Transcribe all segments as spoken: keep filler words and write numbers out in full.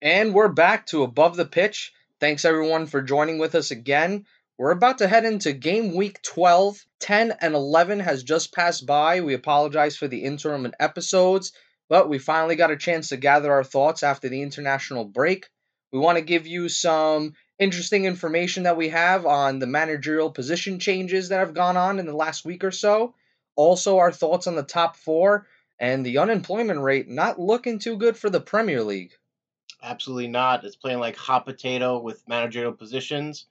And we're back to Above the Pitch. Thanks everyone for joining with us again. We're about to head into game week twelve. ten and eleven has just passed by. We apologize for the interim in episodes, but we finally got a chance to gather our thoughts after the international break. We want to give you some interesting information that we have on the managerial position changes that have gone on in the last week or so. Also, our thoughts on the top four and the unemployment rate not looking too good for the Premier League. Absolutely not. It's playing like hot potato with managerial positions.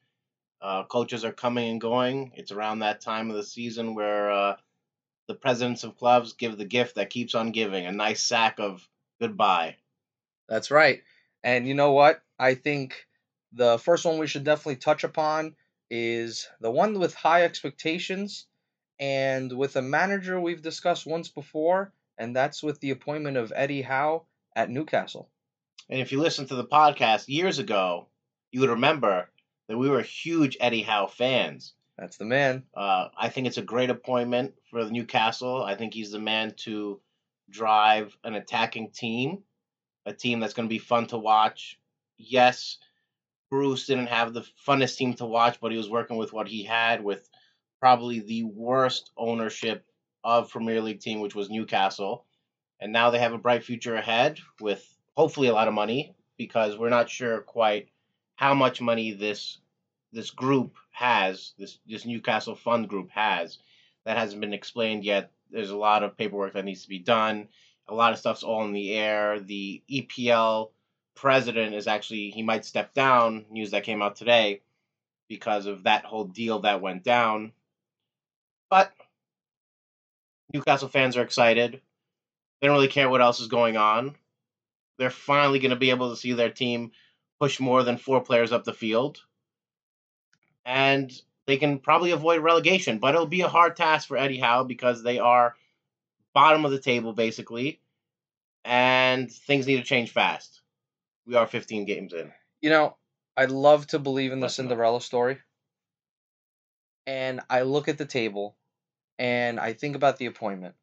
Uh, coaches are coming and going. It's around that time of the season where uh, the presidents of clubs give the gift that keeps on giving, a nice sack of goodbye. That's right. And you know what? I think the first one we should definitely touch upon is the one with high expectations and with a manager we've discussed once before, and that's with the appointment of Eddie Howe at Newcastle. And if you listen to the podcast years ago, you would remember that we were huge Eddie Howe fans. That's the man. Uh, I think it's a great appointment for Newcastle. I think he's the man to drive an attacking team, a team that's going to be fun to watch. Yes, Bruce didn't have the funnest team to watch, but he was working with what he had, with probably the worst ownership of Premier League team, which was Newcastle. And now they have a bright future ahead with hopefully a lot of money, because we're not sure quite how much money this this group has, this, this Newcastle fund group has. That hasn't been explained yet. There's a lot of paperwork that needs to be done. A lot of stuff's all in the air. The E P L president is actually, he might step down, news that came out today, because of that whole deal that went down. But Newcastle fans are excited. They don't really care what else is going on. They're finally going to be able to see their team push more than four players up the field. And they can probably avoid relegation. But it'll be a hard task for Eddie Howe, because they are bottom of the table, basically. And things need to change fast. We are fifteen games in. You know, I'd love to believe in the That's Cinderella enough. story. And I look at the table, and I think about the appointment.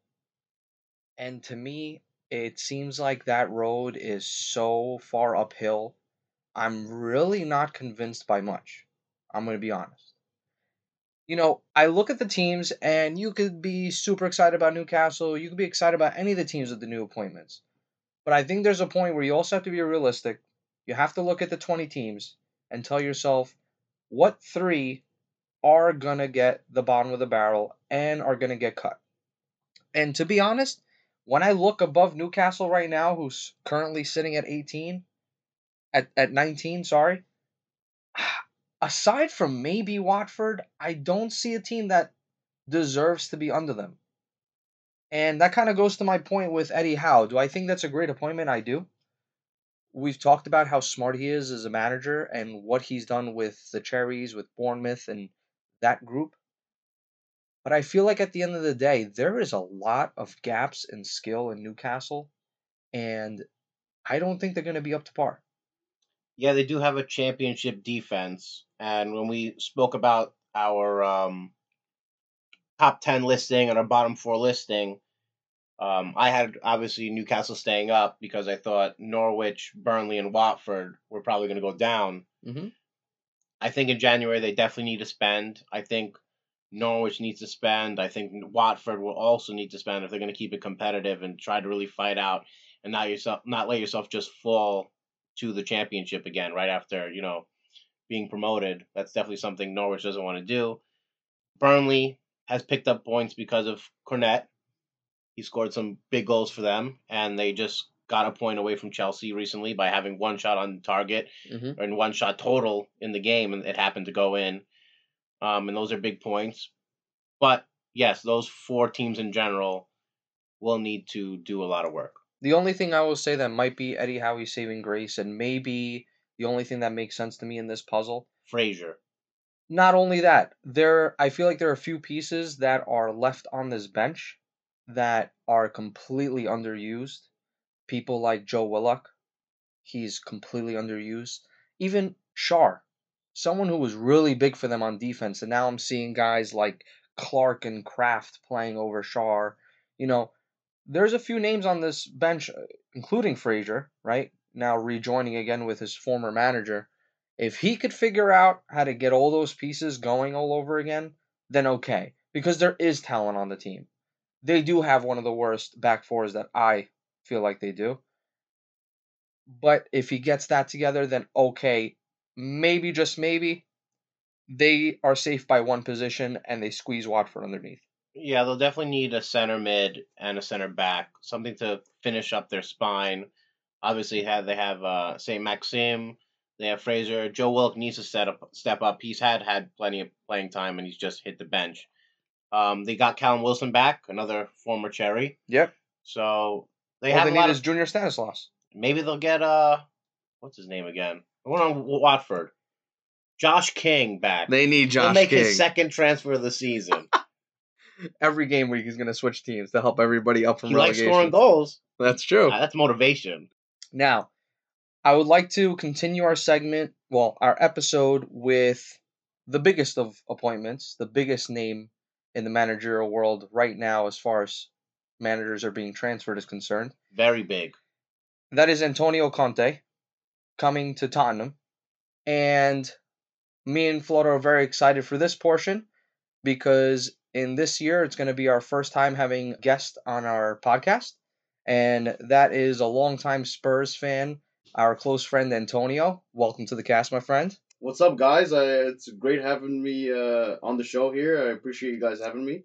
And to me, it seems like that road is so far uphill. I'm really not convinced by much. I'm going to be honest. You know, I look at the teams, and you could be super excited about Newcastle. You could be excited about any of the teams with the new appointments. But I think there's a point where you also have to be realistic. You have to look at the twenty teams and tell yourself what three are going to get the bottom of the barrel and are going to get cut. And to be honest, when I look above Newcastle right now, who's currently sitting at eighteen, at, at nineteen, sorry, aside from maybe Watford, I don't see a team that deserves to be under them. And that kind of goes to my point with Eddie Howe. Do I think that's a great appointment? I do. We've talked about how smart he is as a manager and what he's done with the Cherries, with Bournemouth, and that group. But I feel like at the end of the day, there is a lot of gaps in skill in Newcastle, and I don't think they're going to be up to par. Yeah, they do have a championship defense, and when we spoke about our um, top ten listing and our bottom four listing, um, I had obviously Newcastle staying up because I thought Norwich, Burnley, and Watford were probably going to go down. Mm-hmm. I think in January they definitely need to spend. I think Norwich needs to spend. I think Watford will also need to spend if they're going to keep it competitive and try to really fight out and not yourself, not let yourself just fall to the championship again right after, you know, being promoted. That's definitely something Norwich doesn't want to do. Burnley has picked up points because of Cornette. He scored some big goals for them, and they just got a point away from Chelsea recently by having one shot on target mm-hmm. and one shot total in the game, and it happened to go in. Um, and those are big points. But, yes, those four teams in general will need to do a lot of work. The only thing I will say that might be Eddie Howe's saving grace, and maybe the only thing that makes sense to me in this puzzle, Fraser. Not only that, there I feel like there are a few pieces that are left on this bench that are completely underused. People like Joe Willock, he's completely underused. Even Shar, someone who was really big for them on defense, and now I'm seeing guys like Clark and Kraft playing over Shar. You know, there's a few names on this bench, including Fraser, right? now rejoining again with his former manager, if he could figure out how to get all those pieces going all over again, then okay. Because there is talent on the team. They do have one of the worst back fours that I feel like they do. But if he gets that together, then okay, maybe, just maybe, they are safe by one position and they squeeze Watford underneath. Yeah, they'll definitely need a center mid and a center back, something to finish up their spine. Obviously, have they have uh, Saint-Maxim, they have Fraser. Joe Wilk needs to set up, step up. He's had had plenty of playing time and he's just hit the bench. Um, they got Callum Wilson back, another former Cherry. Yep. So they All have they a lot of junior Stanislas. Maybe they'll get uh, what's his name again? The one on Watford, Josh King back. They need Josh. He'll make King. His second transfer of the season. Every game week he's going to switch teams to help everybody up from he relegation. He likes scoring goals. That's true. Uh, that's motivation. Now, I would like to continue our segment, well, our episode with the biggest of appointments, the biggest name in the managerial world right now as far as managers are being transferred is concerned. Very big. That is Antonio Conte coming to Tottenham. And me and Flora are very excited for this portion because in this year, it's going to be our first time having a guest on our podcast. And that is a longtime Spurs fan, our close friend Antonio. Welcome to the cast, my friend. What's up, guys? Uh, it's great having me uh, on the show here. I appreciate you guys having me.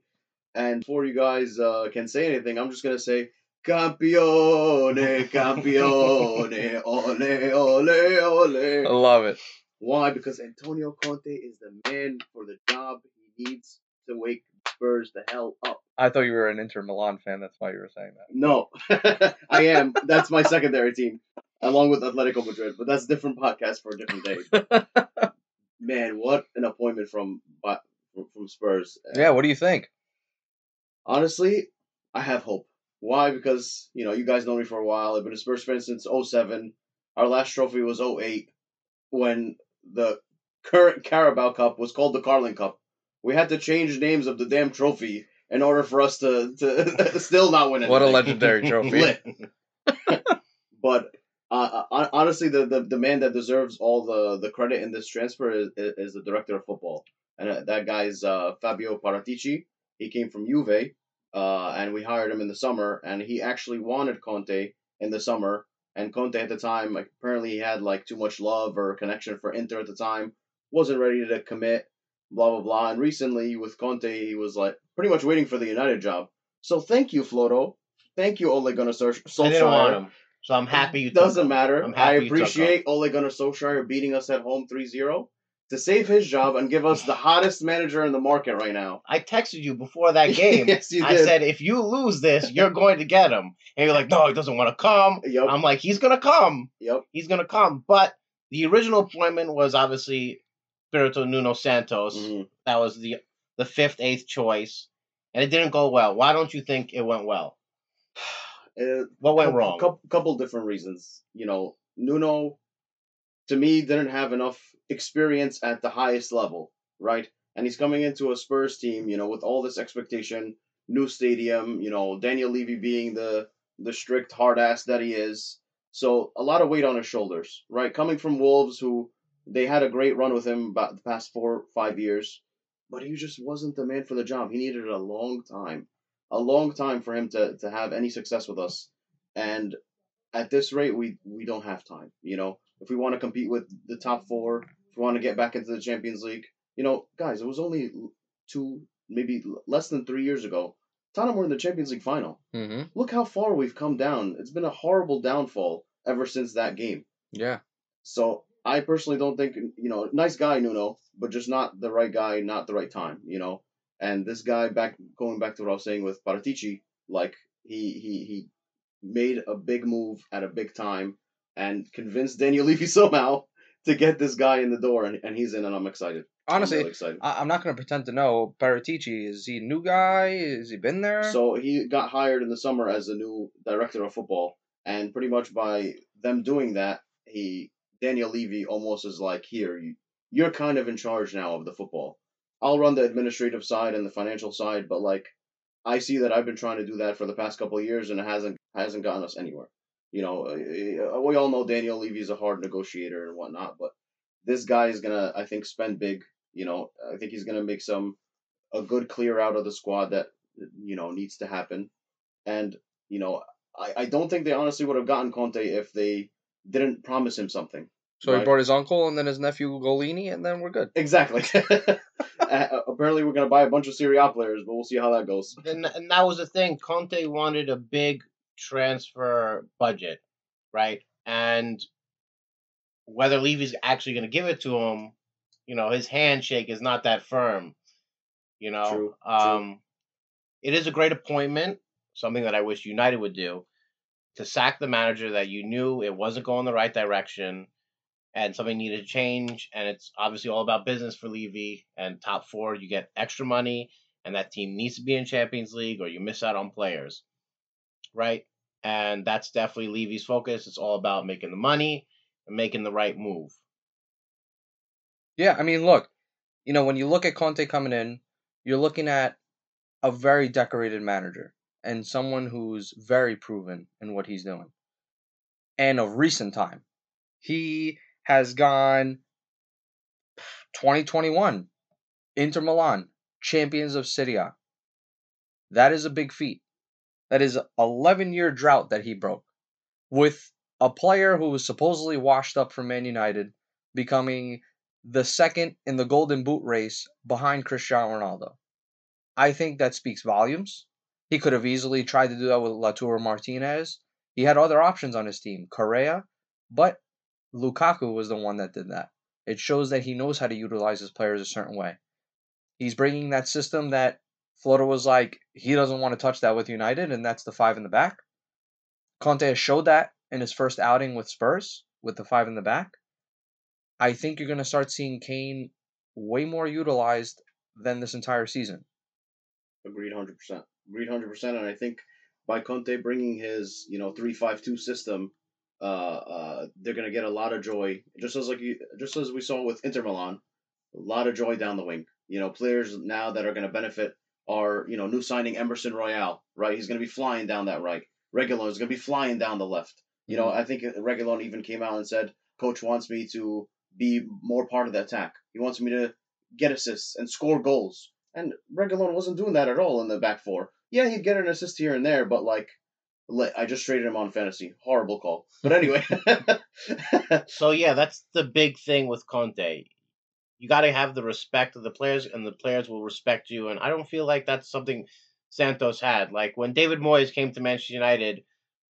And before you guys uh, can say anything, I'm just going to say, Campione, Campione, ole, ole, ole. I love it. Why? Because Antonio Conte is the man for the job. He needs to wake Spurs the hell up. I thought you were an Inter Milan fan. That's why you were saying that. No, I am. That's my secondary team, along with Atletico Madrid. But that's a different podcast for a different day. But, man, what an appointment from from Spurs. Yeah, what do you think? Honestly, I have hope. Why? Because, you know, you guys know me for a while. I've been a Spurs fan since oh seven. Our last trophy was oh eight when the current Carabao Cup was called the Carling Cup. We had to change names of the damn trophy in order for us to, to still not win it. What a legendary trophy. But uh, honestly, the, the, the man that deserves all the, the credit in this transfer is, is the director of football. And that guy is uh, Fabio Paratici. He came from Juve. Uh, and we hired him in the summer, and he actually wanted Conte in the summer. And Conte at the time, like, apparently he had like too much love or connection for Inter at the time, wasn't ready to commit, blah, blah, blah. And recently with Conte, he was like pretty much waiting for the United job. So thank you, Floro. Thank you, Ole Gunnar Solskjaer. I didn't want him, so I'm happy you took him. Doesn't matter. I appreciate Ole Gunnar Solskjaer beating us at home three zero. To save his job and give us the hottest manager in the market right now. I texted you before that game. Yes, you did. I said, if you lose this, you're going to get him. And you're like, no, he doesn't want to come. Yep. I'm like, he's going to come. Yep. He's going to come. But the original appointment was obviously Spirito Nuno Santos. Mm-hmm. That was the the fifth, eighth choice. And it didn't go well. Why don't you think it went well? Uh, what went couple, wrong? A couple, couple different reasons. You know, Nuno, to me, didn't have enough experience at the highest level, right? And he's coming into a Spurs team, you know, with all this expectation, new stadium, you know, Daniel Levy being the the strict hard ass that he is. So a lot of weight on his shoulders, right? Coming from Wolves, who they had a great run with him about the past four, five years, but he just wasn't the man for the job. He needed a long time, a long time for him to to have any success with us. And at this rate, we we don't have time, you know. If we want to compete with the top four, if we want to get back into the Champions League, you know, guys, it was only two, maybe less than three years ago. Tottenham were in the Champions League final. Mm-hmm. Look how far we've come down. It's been a horrible downfall ever since that game. Yeah. So I personally don't think, you know, nice guy, Nuno, but just not the right guy, not the right time, you know. And this guy, back going back to what I was saying with Paratici, like he he he made a big move at a big time. And convince Daniel Levy somehow to get this guy in the door, and, and he's in, and I'm excited. Honestly, I'm, really excited. I, I'm not going to pretend to know. Paratici, is he a new guy? Has he been there? So he got hired in the summer as a new director of football, and pretty much by them doing that, he Daniel Levy almost is like, here, you, you're kind of in charge now of the football. I'll run the administrative side and the financial side, but like I see that I've been trying to do that for the past couple of years, and it hasn't hasn't gotten us anywhere. You know, we all know Daniel Levy is a hard negotiator and whatnot, but this guy is going to, I think, spend big. You know, I think he's going to make some a good clear out of the squad that, you know, needs to happen. And, you know, I, I don't think they honestly would have gotten Conte if they didn't promise him something. So right? He brought his uncle and then his nephew Golini, and then we're good. Exactly. uh, apparently we're going to buy a bunch of Serie A players, but we'll see how that goes. And, and that was the thing. Conte wanted a big transfer budget, right? And whether Levy's actually going to give it to him, you know, his handshake is not that firm. You know, true, um, true. It is a great appointment, something that I wish United would do, to sack the manager that you knew it wasn't going the right direction and something needed to change. And it's obviously all about business for Levy, and top four, you get extra money and that team needs to be in Champions League or you miss out on players. Right. And that's definitely Levy's focus. It's all about making the money and making the right move. Yeah. I mean, look, you know, when you look at Conte coming in, you're looking at a very decorated manager and someone who's very proven in what he's doing. And of recent time, he has gone twenty twenty-one, Inter Milan, champions of Serie A. That is a big feat. That is an eleven-year drought that he broke, with a player who was supposedly washed up from Man United becoming the second in the Golden Boot race behind Cristiano Ronaldo. I think that speaks volumes. He could have easily tried to do that with Lautaro Martinez. He had other options on his team, Correa, but Lukaku was the one that did that. It shows that he knows how to utilize his players a certain way. He's bringing that system that Floro was like, he doesn't want to touch that with United, and that's the five in the back. Conte has showed that in his first outing with Spurs, with the five in the back. I think you're going to start seeing Kane way more utilized than this entire season. Agreed one hundred percent. Agreed one hundred percent. And I think by Conte bringing his, you know, three five two system, uh, uh, they're going to get a lot of joy. Just as like you, just as we saw with Inter Milan, a lot of joy down the wing. You know, players now that are going to benefit are, you know, new signing Emerson Royal, right? He's going to be flying down that right. Reguilon is going to be flying down the left. Mm-hmm. You know, I think Reguilon even came out and said, Coach wants me to be more part of the attack. He wants me to get assists and score goals. And Reguilon wasn't doing that at all in the back four. Yeah, he'd get an assist here and there, but like, I just traded him on fantasy. Horrible call. But anyway. So, yeah, that's the big thing with Conte. You got to have the respect of the players, and the players will respect you. And I don't feel like that's something Santos had. Like, when David Moyes came to Manchester United,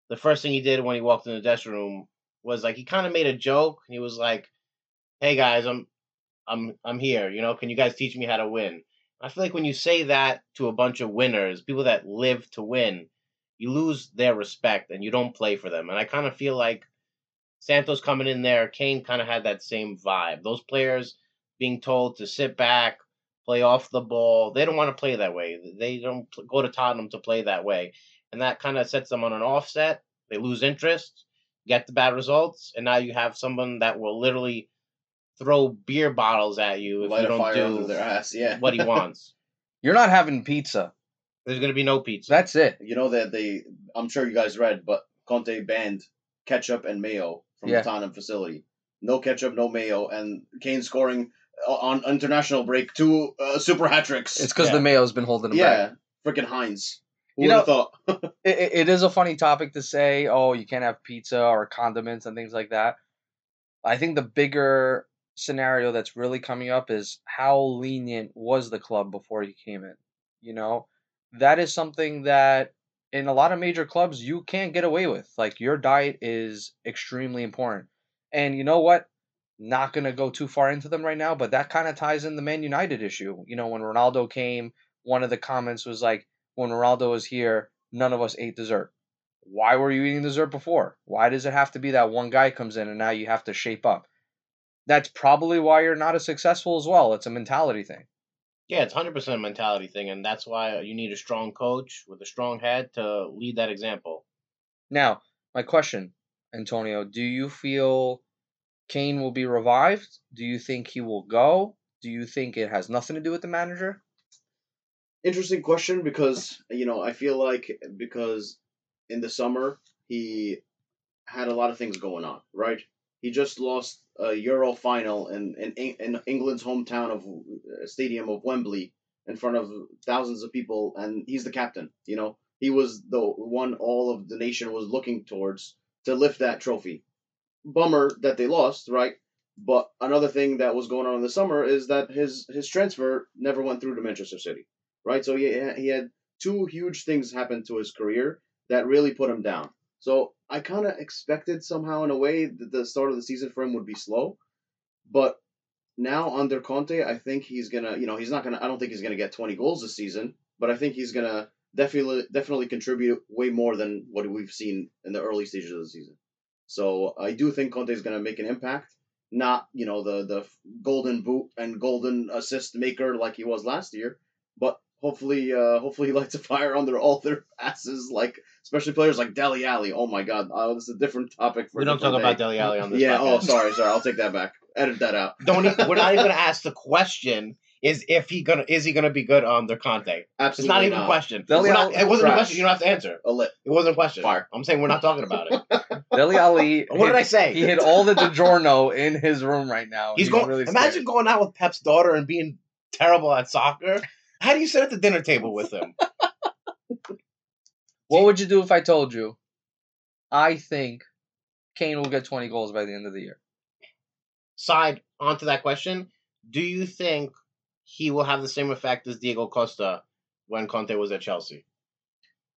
the first thing he did when he walked in the dressing room was, like, he kind of made a joke. And he was like, hey, guys, I'm I'm, I'm here. You know, can you guys teach me how to win? I feel like when you say that to a bunch of winners, people that live to win, you lose their respect and you don't play for them. And I kind of feel like Santos coming in there, Kane kind of had that same vibe. Those players being told to sit back, play off the ball. They don't want to play that way. They don't go to Tottenham to play that way. And that kind of sets them on an offset. They lose interest, get the bad results, and now you have someone that will literally throw beer bottles at you if Light you don't do their ass. Yeah. What he wants. You're not having pizza. There's going to be no pizza. That's it. You know that they, I'm sure you guys read, but Conte banned ketchup and mayo from yeah. the Tottenham facility. No ketchup, no mayo, and Kane scoring on international break two uh, super hat-tricks. It's because yeah. the mayo's been holding him yeah. back. Yeah, freaking Heinz. Who would have thought? it, it is a funny topic to say, oh, you can't have pizza or condiments and things like that. I think the bigger scenario that's really coming up is how lenient was the club before he came in. You know, that is something that in a lot of major clubs you can't get away with. Like, your diet is extremely important. And you know what? Not going to go too far into them right now, but that kind of ties in the Man United issue. You know, when Ronaldo came, one of the comments was like, when Ronaldo was here, none of us ate dessert. Why were you eating dessert before? Why does it have to be that one guy comes in and now you have to shape up? That's probably why you're not as successful as well. It's a mentality thing. Yeah, it's one hundred percent a mentality thing, and that's why you need a strong coach with a strong head to lead that example. Now, my question, Antonio, do you feel Kane will be revived? Do you think he will go? Do you think it has nothing to do with the manager? Interesting question, because, you know, I feel like because in the summer he had a lot of things going on, right? He just lost a Euro final in in, in England's hometown of uh, stadium of Wembley in front of thousands of people, and he's the captain. You know, he was the one all of the nation was looking towards to lift that trophy. Bummer that they lost, right? But another thing that was going on in the summer is that his his transfer never went through to Manchester City, right? So he he had two huge things happen to his career that really put him down. So I kind of expected somehow in a way that the start of the season for him would be slow. But now under Conte, I think he's going to, you know, he's not going to, I don't think he's going to get twenty goals this season, but I think he's going to definitely definitely contribute way more than what we've seen in the early stages of the season. So I do think Conte is going to make an impact, not, you know, the, the golden boot and golden assist maker like he was last year, but Hopefully, uh, hopefully he lights a fire on their all their asses, like especially players like Dele Alli. Oh my God, oh, this is a different topic for. We don't talk day. about Dele Alli on this. Yeah. Podcast. Oh, sorry, sorry. I'll take that back. Edit that out. Don't. Even, we're not even gonna ask the question. Is if he gonna is he gonna be good on their Conte? Absolutely. It's not even not. a question. Not, it wasn't trash. a question. You don't have to answer. A lit. It wasn't a question. Fire. I'm saying we're not talking about it. Dele Alli. What hit, did I say? He hit all the DiGiorno in his room right now. He's, he's going. Really imagine scared. going out with Pep's daughter and being terrible at soccer. How do you sit at the dinner table with him? What would you do if I told you I think Kane will get twenty goals by the end of the year? Side onto that question, do you think he will have the same effect as Diego Costa when Conte was at Chelsea?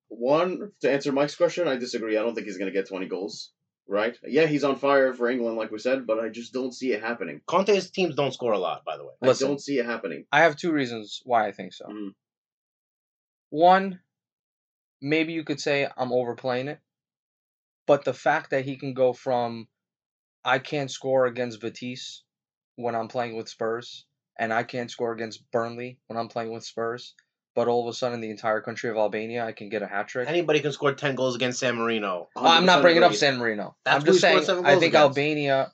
One, to answer Mike's question, I disagree. I don't think he's going to get twenty goals, right? Yeah, he's on fire for England, like we said, but I just don't see it happening. Conte's teams don't score a lot, by the way. Listen, I don't see it happening. I have two reasons why I think so. Mm-hmm. One, maybe you could say I'm overplaying it, but the fact that he can go from I can't score against Betis when I'm playing with Spurs, and I can't score against Burnley when I'm playing with Spurs, but all of a sudden, the entire country of Albania, I can get a hat trick. Anybody can score ten goals against San Marino. I'm not bringing up San Marino. That's I'm just saying. I think against. Albania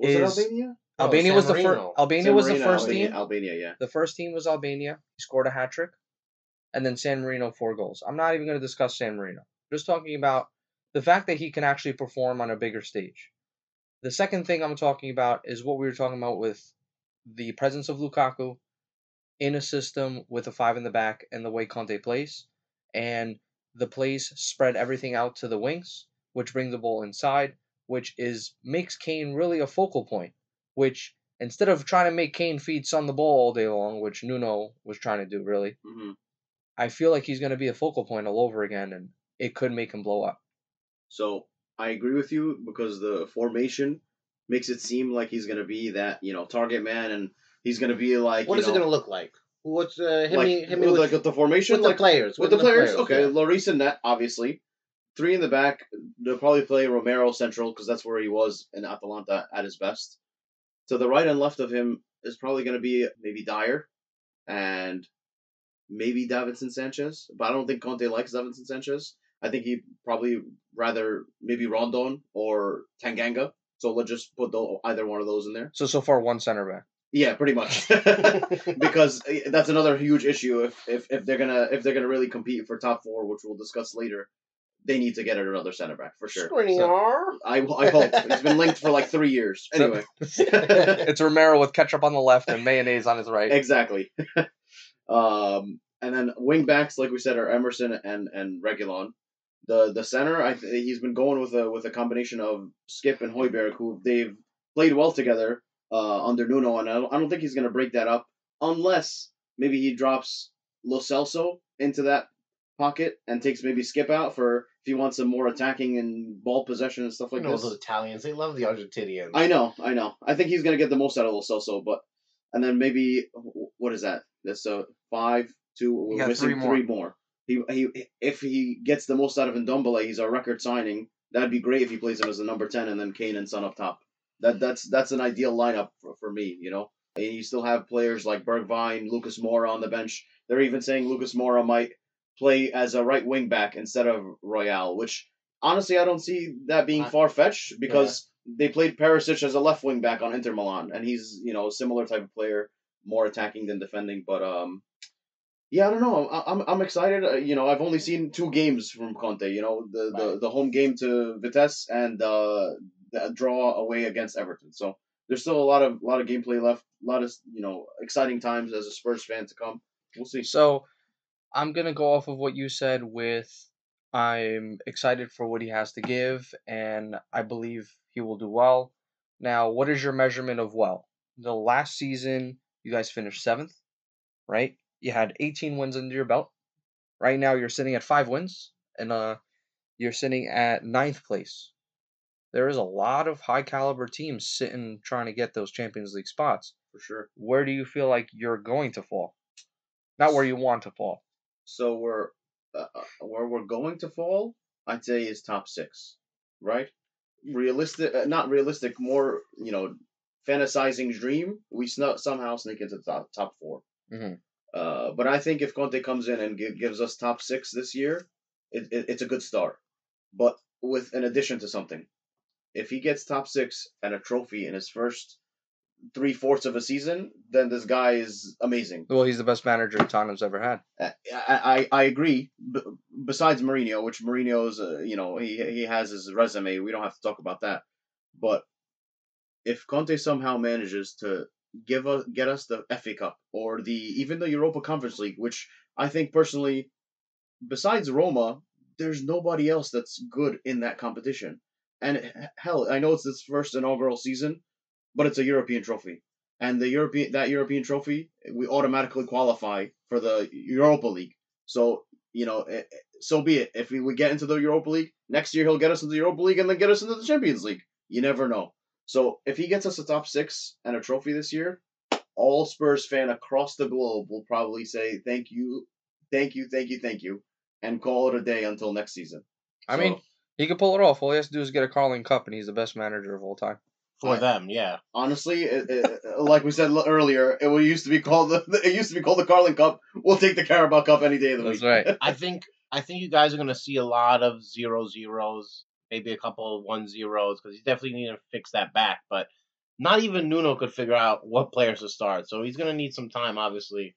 is was it Albania. Albania oh, was Marino. the first. Albania San was Marino, the first Albania, team. Albania, yeah. The first team was Albania. He scored a hat trick, and then San Marino four goals. I'm not even going to discuss San Marino. I'm just talking about the fact that he can actually perform on a bigger stage. The second thing I'm talking about is what we were talking about with the presence of Lukaku in a system with a five in the back and the way Conte plays, and the plays spread everything out to the wings, which bring the ball inside, which is makes Kane really a focal point, which instead of trying to make Kane feed Son the ball all day long, which Nuno was trying to do really, mm-hmm. I feel like he's going to be a focal point all over again, and it could make him blow up. So I agree with you because the formation makes it seem like he's going to be that, you know, target man and he's going to be like... What you is know, it going to look like? What's uh, him, like, him with, like, with the formation? With like, the players. With, with the, the players? players okay, yeah. Lloris and Net, obviously. Three in the back. They'll probably play Romero central because that's where he was in Atalanta at his best. To the right and left of him is probably going to be maybe Dyer and maybe Davinson Sanchez. But I don't think Conte likes Davinson Sanchez. I think he'd probably rather maybe Rondon or Tanganga. So let's just put the, either one of those in there. So, so far, one center back. Yeah, pretty much, because that's another huge issue. If, if if they're gonna if they're gonna really compete for top four, which we'll discuss later, they need to get another center back for sure. So, I I hope he's been linked for like three years. Anyway, it's Romero with ketchup on the left and mayonnaise on his right. Exactly. Um, and then wing backs, like we said, are Emerson and and Reguilon. The the center, I th- he's been going with a with a combination of Skip and Højbjerg, who they've played well together. Uh, under Nuno, and I don't, I don't think he's going to break that up unless maybe he drops Lo Celso into that pocket and takes maybe Skip out for if he wants some more attacking and ball possession and stuff like that. Those Italians, they love the Argentinians. I know, I know. I think he's going to get the most out of Lo Celso, but and then maybe what is that? That's a five, two. We're missing three more. Three more. He, he, if he gets the most out of Ndombele, he's our record signing. That'd be great if he plays him as the number ten, and then Kane and Son up top. That that's that's an ideal lineup for, for me, you know. And you still have players like Bergwijn, Lucas Moura on the bench. They're even saying Lucas Moura might play as a right wing back instead of Royale, which honestly I don't see that being far fetched because yeah. they played Perisic as a left wing back on Inter Milan, and he's you know a similar type of player, more attacking than defending. But um, Yeah, I don't know. I'm I'm, I'm excited. Uh, you know, I've only seen two games from Conte. You know, the right. the, the home game to Vitesse and uh, the draw away against Everton. So there's still a lot of lot of gameplay left. A lot of you know exciting times as a Spurs fan to come. We'll see. So I'm gonna go off of what you said. With I'm excited for what he has to give, and I believe he will do well. Now, what is your measurement of well? The last season, you guys finished seventh, right? You had eighteen wins under your belt. Right now, you're sitting at five wins, and uh, you're sitting at ninth place. There is a lot of high-caliber teams sitting trying to get those Champions League spots. For sure. Where do you feel like you're going to fall? Not where you want to fall. So we're uh, where we're going to fall, I'd say, is top six, right? Realistic, uh, not realistic, more, you know, fantasizing dream. We sn- somehow sneak into the top, top four. Mm-hmm. Uh, but I think if Conte comes in and g- gives us top six this year, it, it, it's a good start. But with an addition to something, if he gets top six and a trophy in his first three fourths of a season, then this guy is amazing. Well, he's the best manager Tottenham's ever had. I I, I agree. B- besides Mourinho, which Mourinho's uh, you know he he has his resume. We don't have to talk about that. But if Conte somehow manages to Give us get us the F A Cup or the even the Europa Conference League, which I think personally, besides Roma, there's nobody else that's good in that competition. And hell, I know it's this first inaugural season, but it's a European trophy, and the European that European trophy we automatically qualify for the Europa League. So you know, so be it. If we would get into the Europa League next year, he'll get us into the Europa League and then get us into the Champions League. You never know. So if he gets us a top six and a trophy this year, all Spurs fan across the globe will probably say thank you, thank you, thank you, thank you, and call it a day until next season. I so, mean, he could pull it off. All he has to do is get a Carling Cup, and he's the best manager of all time. For I, them, yeah. Honestly, it, it, like we said earlier, it used to be called the it used to be called the Carling Cup. We'll take the Carabao Cup any day of the That's week. That's right. I think I think you guys are going to see a lot of zero zeros. Maybe a couple of one zeros because he's definitely need to fix that back. But not even Nuno could figure out what players to start. So he's going to need some time, obviously,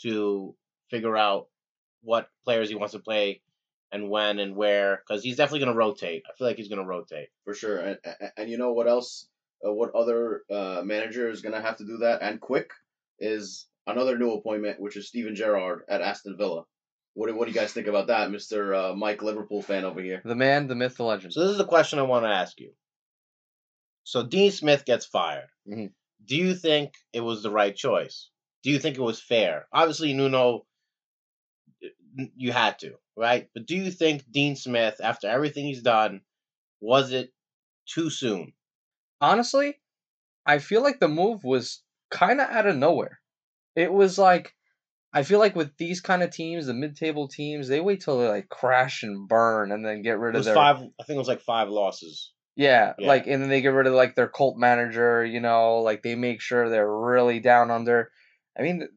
to figure out what players he wants to play and when and where. Because he's definitely going to rotate. I feel like he's going to rotate. For sure. And, and, and you know what else? Uh, what other uh, manager is going to have to do that? And quick is another new appointment, which is Steven Gerrard at Aston Villa. What do, what do you guys think about that, Mister Uh, Mike Liverpool fan over here? The man, the myth, the legend. So this is the question I want to ask you. So Dean Smith gets fired. Mm-hmm. Do you think it was the right choice? Do you think it was fair? Obviously, Nuno, you had to, right? But do you think Dean Smith, after everything he's done, was it too soon? Honestly, I feel like the move was kind of out of nowhere. It was like... I feel like with these kind of teams, the mid-table teams, they wait till they like crash and burn, and then get rid of their. Five, I think it was like five losses. Yeah, yeah, like and then they get rid of like their cult manager. You know, like they make sure they're really down under. I mean,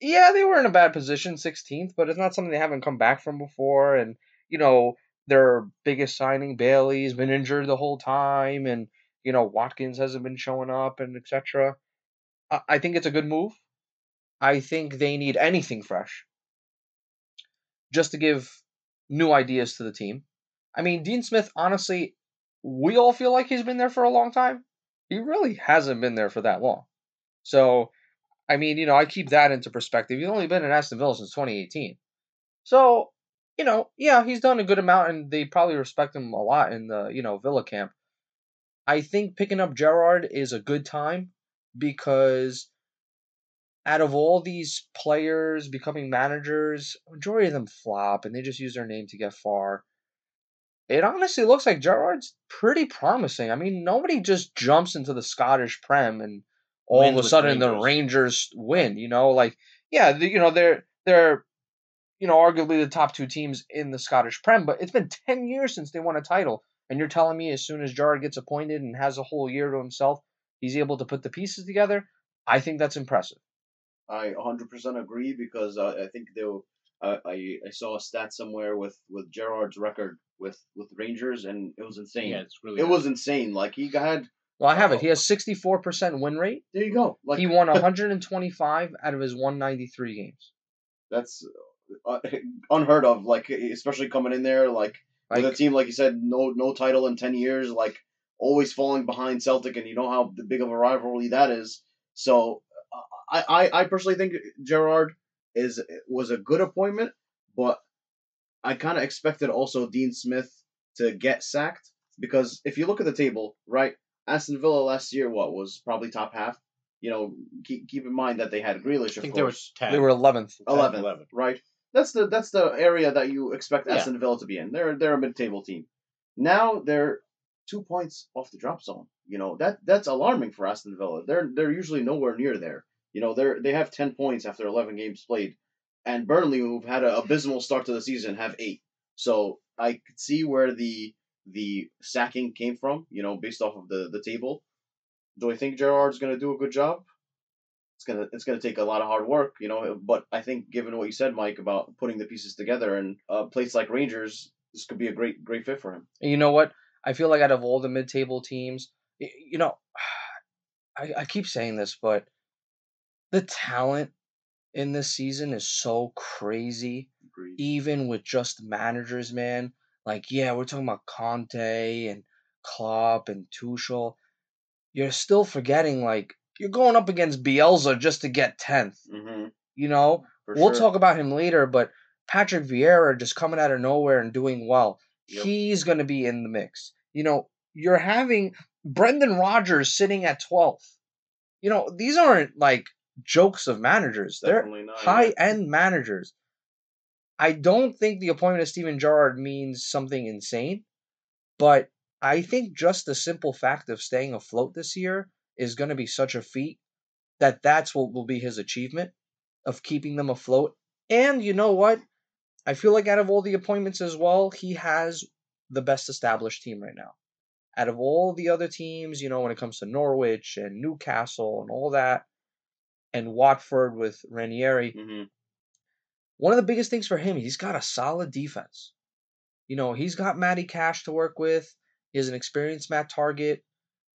yeah, they were in a bad position, sixteenth, but it's not something they haven't come back from before. And you know, their biggest signing, Bailey's, been injured the whole time, and you know, Watkins hasn't been showing up, and et cetera. I, I think it's a good move. I think they need anything fresh just to give new ideas to the team. I mean, Dean Smith, honestly, we all feel like he's been there for a long time. He really hasn't been there for that long. So, I mean, you know, I keep that into perspective. He's only been in Aston Villa since twenty eighteen. So, you know, yeah, he's done a good amount, and they probably respect him a lot in the, you know, Villa camp. I think picking up Gerrard is a good time because... out of all these players becoming managers, majority of them flop, and they just use their name to get far. It honestly looks like Gerrard's pretty promising. I mean, nobody just jumps into the Scottish Prem and all Wins of a sudden Rangers. The Rangers win. You know, like yeah, the, you know they're they're you know arguably the top two teams in the Scottish Prem, but it's been ten years since they won a title, and you're telling me as soon as Gerrard gets appointed and has a whole year to himself, he's able to put the pieces together. I think that's impressive. I one hundred percent agree because uh, I think they were, uh, I I saw a stat somewhere with, with Gerrard's record with, with Rangers and it was insane. Yeah, it's really it awesome. was insane. Like he had Well, I have it. He has sixty-four percent win rate. There you go. Like, he won one hundred twenty-five out of his one hundred ninety-three games. That's uh, unheard of, like, especially coming in there, like, like with a team, like you said, no no title in ten years, like, always falling behind Celtic, and you know how big of a rivalry that is. So uh, I, I, I personally think Gerrard is was a good appointment, but I kind of expected also Dean Smith to get sacked, because if you look at the table, right, Aston Villa last year, what, was probably top half? You know, keep keep in mind that they had Grealish, of I think course. They were, ten. They were eleventh. eleventh, right. That's the that's the area that you expect yeah. Aston Villa to be in. They're they're a mid-table team. Now they're two points off the drop zone. You know, that that's alarming for Aston Villa. They're they're usually nowhere near there. You know, they're they have ten points after eleven games played. And Burnley, who've had an abysmal start to the season, have eight. So I could see where the the sacking came from, you know, based off of the, the table. Do I think Gerrard's going to do a good job? It's going to it's gonna take a lot of hard work, you know. But I think given what you said, Mike, about putting the pieces together and a place like Rangers, this could be a great, great fit for him. And you know what? I feel like out of all the mid-table teams, you know, I, I keep saying this, but the talent in this season is so crazy. Agreed. Even with just managers, man. Like, yeah, we're talking about Conte and Klopp and Tuchel. You're still forgetting, like, you're going up against Bielsa just to get tenth. Mm-hmm. You know, For we'll sure. talk about him later, but Patrick Vieira just coming out of nowhere and doing well. Yep. He's going to be in the mix. You know, you're having Brendan Rodgers sitting at twelfth. You know, these aren't, like, jokes of managers. Definitely They're not, high-end yeah. managers. I don't think the appointment of Steven Gerrard means something insane, but I think just the simple fact of staying afloat this year is going to be such a feat that that's what will be his achievement of keeping them afloat. And you know what? I feel like out of all the appointments as well, he has the best established team right now. Out of all the other teams, you know, when it comes to Norwich and Newcastle and all that, and Watford with Ranieri, mm-hmm. One of the biggest things for him, he's got a solid defense. You know, he's got Matty Cash to work with. He has an experienced Matt Target.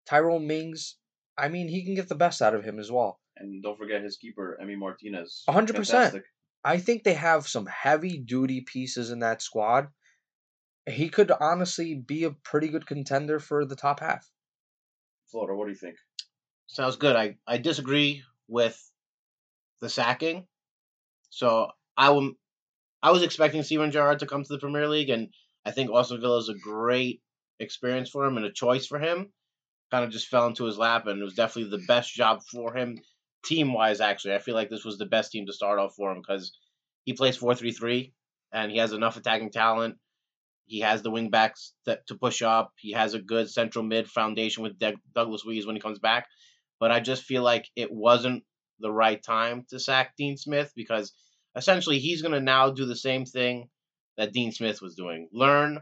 Tyrone Mings, I mean, he can get the best out of him as well. And don't forget his keeper, Emi Martinez. one hundred percent. Fantastic. I think they have some heavy-duty pieces in that squad. He could honestly be a pretty good contender for the top half. Florida, what do you think? Sounds good. I, I disagree with the sacking. So... I, w- I was expecting Steven Gerrard to come to the Premier League, and I think Aston Villa is a great experience for him and a choice for him. Kind of just fell into his lap, and it was definitely the best job for him, team-wise, actually. I feel like this was the best team to start off for him because he plays four three three, and he has enough attacking talent. He has the wing-backs to, to push up. He has a good central mid foundation with De- Douglas Luiz when he comes back. But I just feel like it wasn't the right time to sack Dean Smith because – essentially, he's going to now do the same thing that Dean Smith was doing. Learn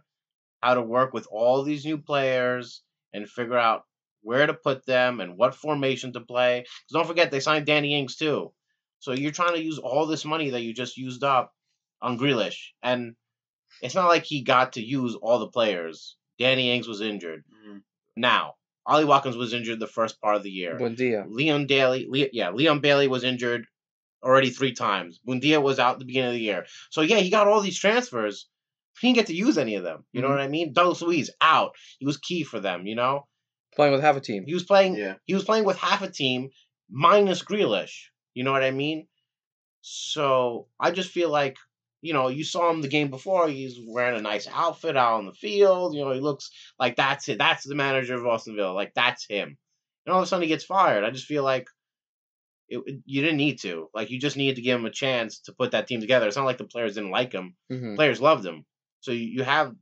how to work with all these new players and figure out where to put them and what formation to play. Because don't forget, they signed Danny Ings, too. So you're trying to use all this money that you just used up on Grealish. And it's not like he got to use all the players. Danny Ings was injured. Mm-hmm. Now, Ollie Watkins was injured the first part of the year. Buendia. Leon Daly, Le- yeah, Leon Bailey was injured already three times. Buendia was out at the beginning of the year. So, yeah, he got all these transfers. He didn't get to use any of them. You mm-hmm. know what I mean? Douglas Luiz, out. He was key for them, you know? Playing with half a team. He was playing yeah. He was playing with half a team minus Grealish. You know what I mean? So, I just feel like, you know, you saw him the game before. He's wearing a nice outfit out on the field. You know, he looks like that's it. That's the manager of Aston Villa. Like, that's him. And all of a sudden he gets fired. I just feel like It, you didn't need to. Like, you just needed to give him a chance to put that team together. It's not like the players didn't like him. Mm-hmm. Players loved him. So you, you have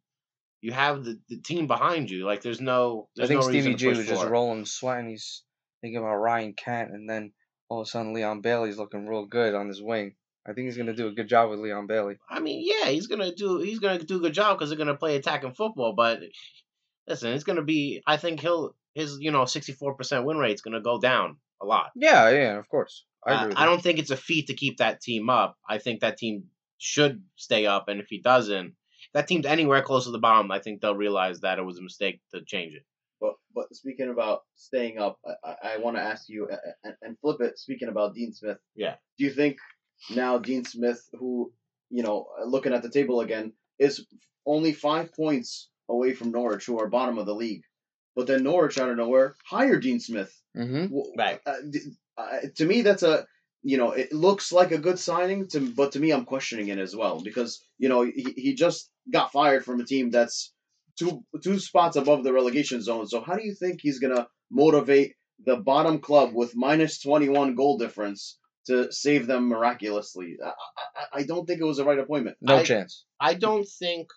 you have the, the team behind you. Like, there's no there's I think no Stevie G was just rolling sweating. He's thinking about Ryan Kent, and then all of a sudden Leon Bailey's looking real good on his wing. I think he's going to do a good job with Leon Bailey. I mean, yeah, he's going to do he's going to do a good job because they're going to play attacking football. But listen, it's going to be – I think he'll his, you know, sixty-four percent win rate's going to go down. A lot. Yeah, yeah, of course. I, agree uh, with I don't think it's a feat to keep that team up. I think that team should stay up, and if he doesn't, if that team's anywhere close to the bottom, I think they'll realize that it was a mistake to change it. But but speaking about staying up, I, I want to ask you and, and flip it. Speaking about Dean Smith, yeah. Do you think now Dean Smith, who you know, looking at the table again, is only five points away from Norwich, who are bottom of the league, but then Norwich out of nowhere hire Dean Smith. Mm-hmm. Well, right. Uh, uh, to me, that's a you know, it looks like a good signing, to but to me, I'm questioning it as well because you know he he just got fired from a team that's. Two two spots above the relegation zone. So how do you think he's gonna motivate the bottom club with minus twenty-one goal difference to save them miraculously? I, I, I don't think it was the right appointment. No I, chance. I don't think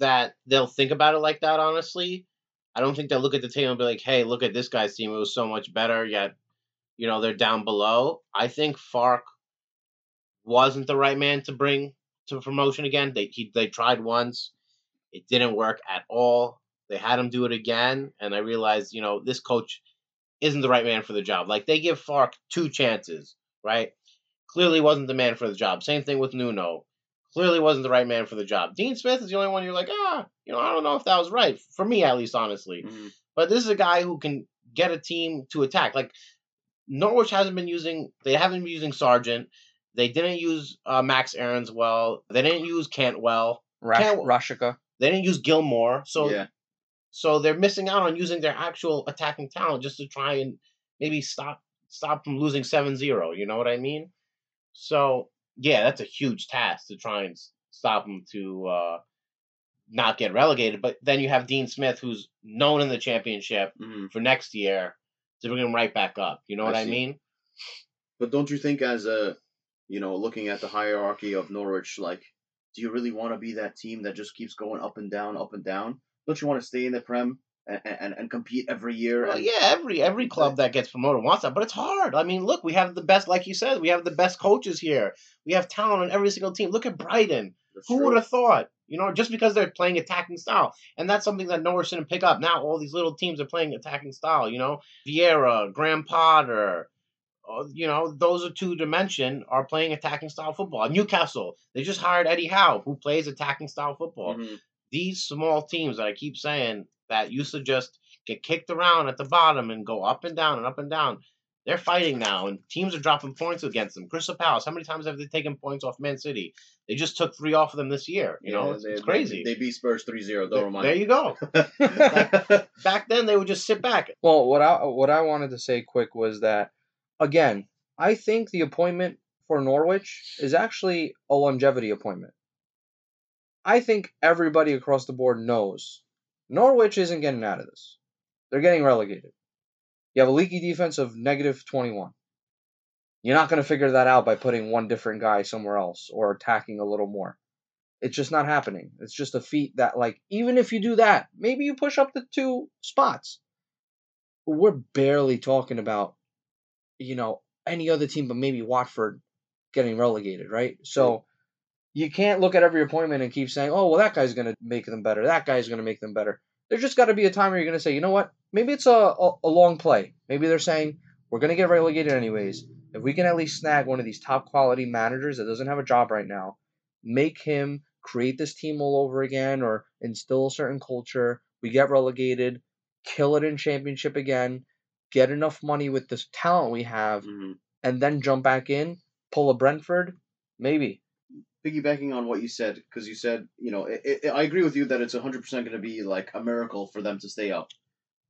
that they'll think about it like that. Honestly, I don't think they'll look at the table and be like, "Hey, look at this guy's team. It was so much better." Yet, you know, they're down below. I think Farke wasn't the right man to bring to promotion again. They he, they tried once. It didn't work at all. They had him do it again, and I realized, you know, this coach isn't the right man for the job. Like, they give Farke two chances, right? Clearly wasn't the man for the job. Same thing with Nuno. Clearly wasn't the right man for the job. Dean Smith is the only one you're like, ah, you know, I don't know if that was right. For me, at least, honestly. Mm-hmm. But this is a guy who can get a team to attack. Like, Norwich hasn't been using – they haven't been using Sargent. They didn't use uh, Max Aarons well. They didn't use Cantwell. Rash- Cantwell. Rashika. They didn't use Gilmore, so yeah. so they're missing out on using their actual attacking talent just to try and maybe stop stop from losing seven zero, you know what I mean? So, yeah, that's a huge task to try and stop them to uh, not get relegated. But then you have Dean Smith, who's known in the championship mm-hmm. for next year, to bring him right back up, you know what I, I mean? But don't you think as a, you know, looking at the hierarchy of Norwich, like, do you really want to be that team that just keeps going up and down, up and down? Don't you want to stay in the Prem and and, and compete every year? Well, and... yeah, every every club that gets promoted wants that, but it's hard. I mean, look, we have the best, like you said, we have the best coaches here. We have talent on every single team. Look at Brighton. That's Who true. would have thought? You know, just because they're playing attacking style. And that's something that Norwich shouldn't pick up. Now all these little teams are playing attacking style, you know? Vieira, Graham Potter. You know, those are two dimension are playing attacking style football. Newcastle, they just hired Eddie Howe, who plays attacking style football. Mm-hmm. These small teams that I keep saying that used to just get kicked around at the bottom and go up and down and up and down, they're fighting now, and teams are dropping points against them. Crystal Palace, how many times have they taken points off Man City? They just took three off of them this year. You yeah, know, it's, they, it's crazy. They, they beat Spurs three zero, though, remind There you go. Back, back then, they would just sit back. Well, what I what I wanted to say quick was that, again, I think the appointment for Norwich is actually a longevity appointment. I think everybody across the board knows Norwich isn't getting out of this. They're getting relegated. You have a leaky defense of negative twenty-one. You're not going to figure that out by putting one different guy somewhere else or attacking a little more. It's just not happening. It's just a feat that, like, even if you do that, maybe you push up the two spots. But we're barely talking about, you know, any other team but maybe Watford getting relegated, right? So you can't look at every appointment and keep saying, oh, well, that guy's going to make them better. That guy's going to make them better. There's just got to be a time where you're going to say, you know what? Maybe it's a, a, a long play. Maybe they're saying, we're going to get relegated anyways. If we can at least snag one of these top quality managers that doesn't have a job right now, make him create this team all over again or instill a certain culture. We get relegated, kill it in championship again, get enough money with this talent we have, mm-hmm. and then jump back in, pull a Brentford, maybe. Piggybacking on what you said, because you said, you know, it, it, I agree with you that it's one hundred percent going to be like a miracle for them to stay up.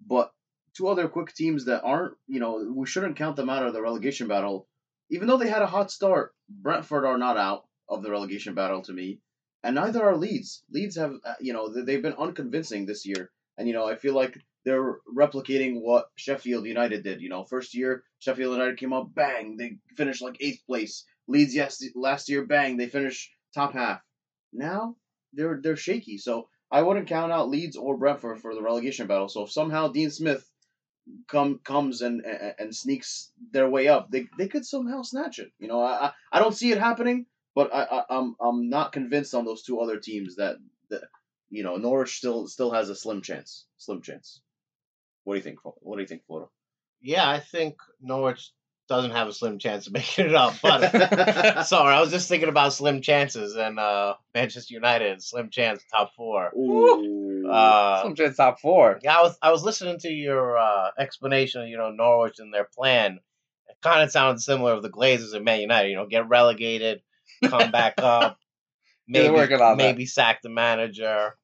But two other quick teams that aren't, you know, we shouldn't count them out of the relegation battle. Even though they had a hot start, Brentford are not out of the relegation battle to me, and neither are Leeds. Leeds have, you know, they've been unconvincing this year. And, you know, I feel like they're replicating what Sheffield United did. You know, first year, Sheffield United came up, bang, they finished like eighth place. Leeds yes, last year, bang, they finished top half. Now, they're they're shaky. So I wouldn't count out Leeds or Brentford for the relegation battle. So if somehow Dean Smith come comes and, and, and sneaks their way up, they they could somehow snatch it. You know, I I don't see it happening, but I, I, I'm, I'm not convinced on those two other teams that, that, you know, Norwich still still has a slim chance, slim chance. What do you think? What do you think, Flora? Yeah, I think Norwich doesn't have a slim chance of making it up. But sorry, I was just thinking about slim chances and uh, Manchester United slim chance top four. Ooh. Uh, Sometimes top four. Yeah, I was I was listening to your uh, explanation of, you know, Norwich and their plan. It kind of sounds similar to the Glazers and Man United. You know, get relegated, come back up, maybe yeah, working on maybe that. Sack the manager.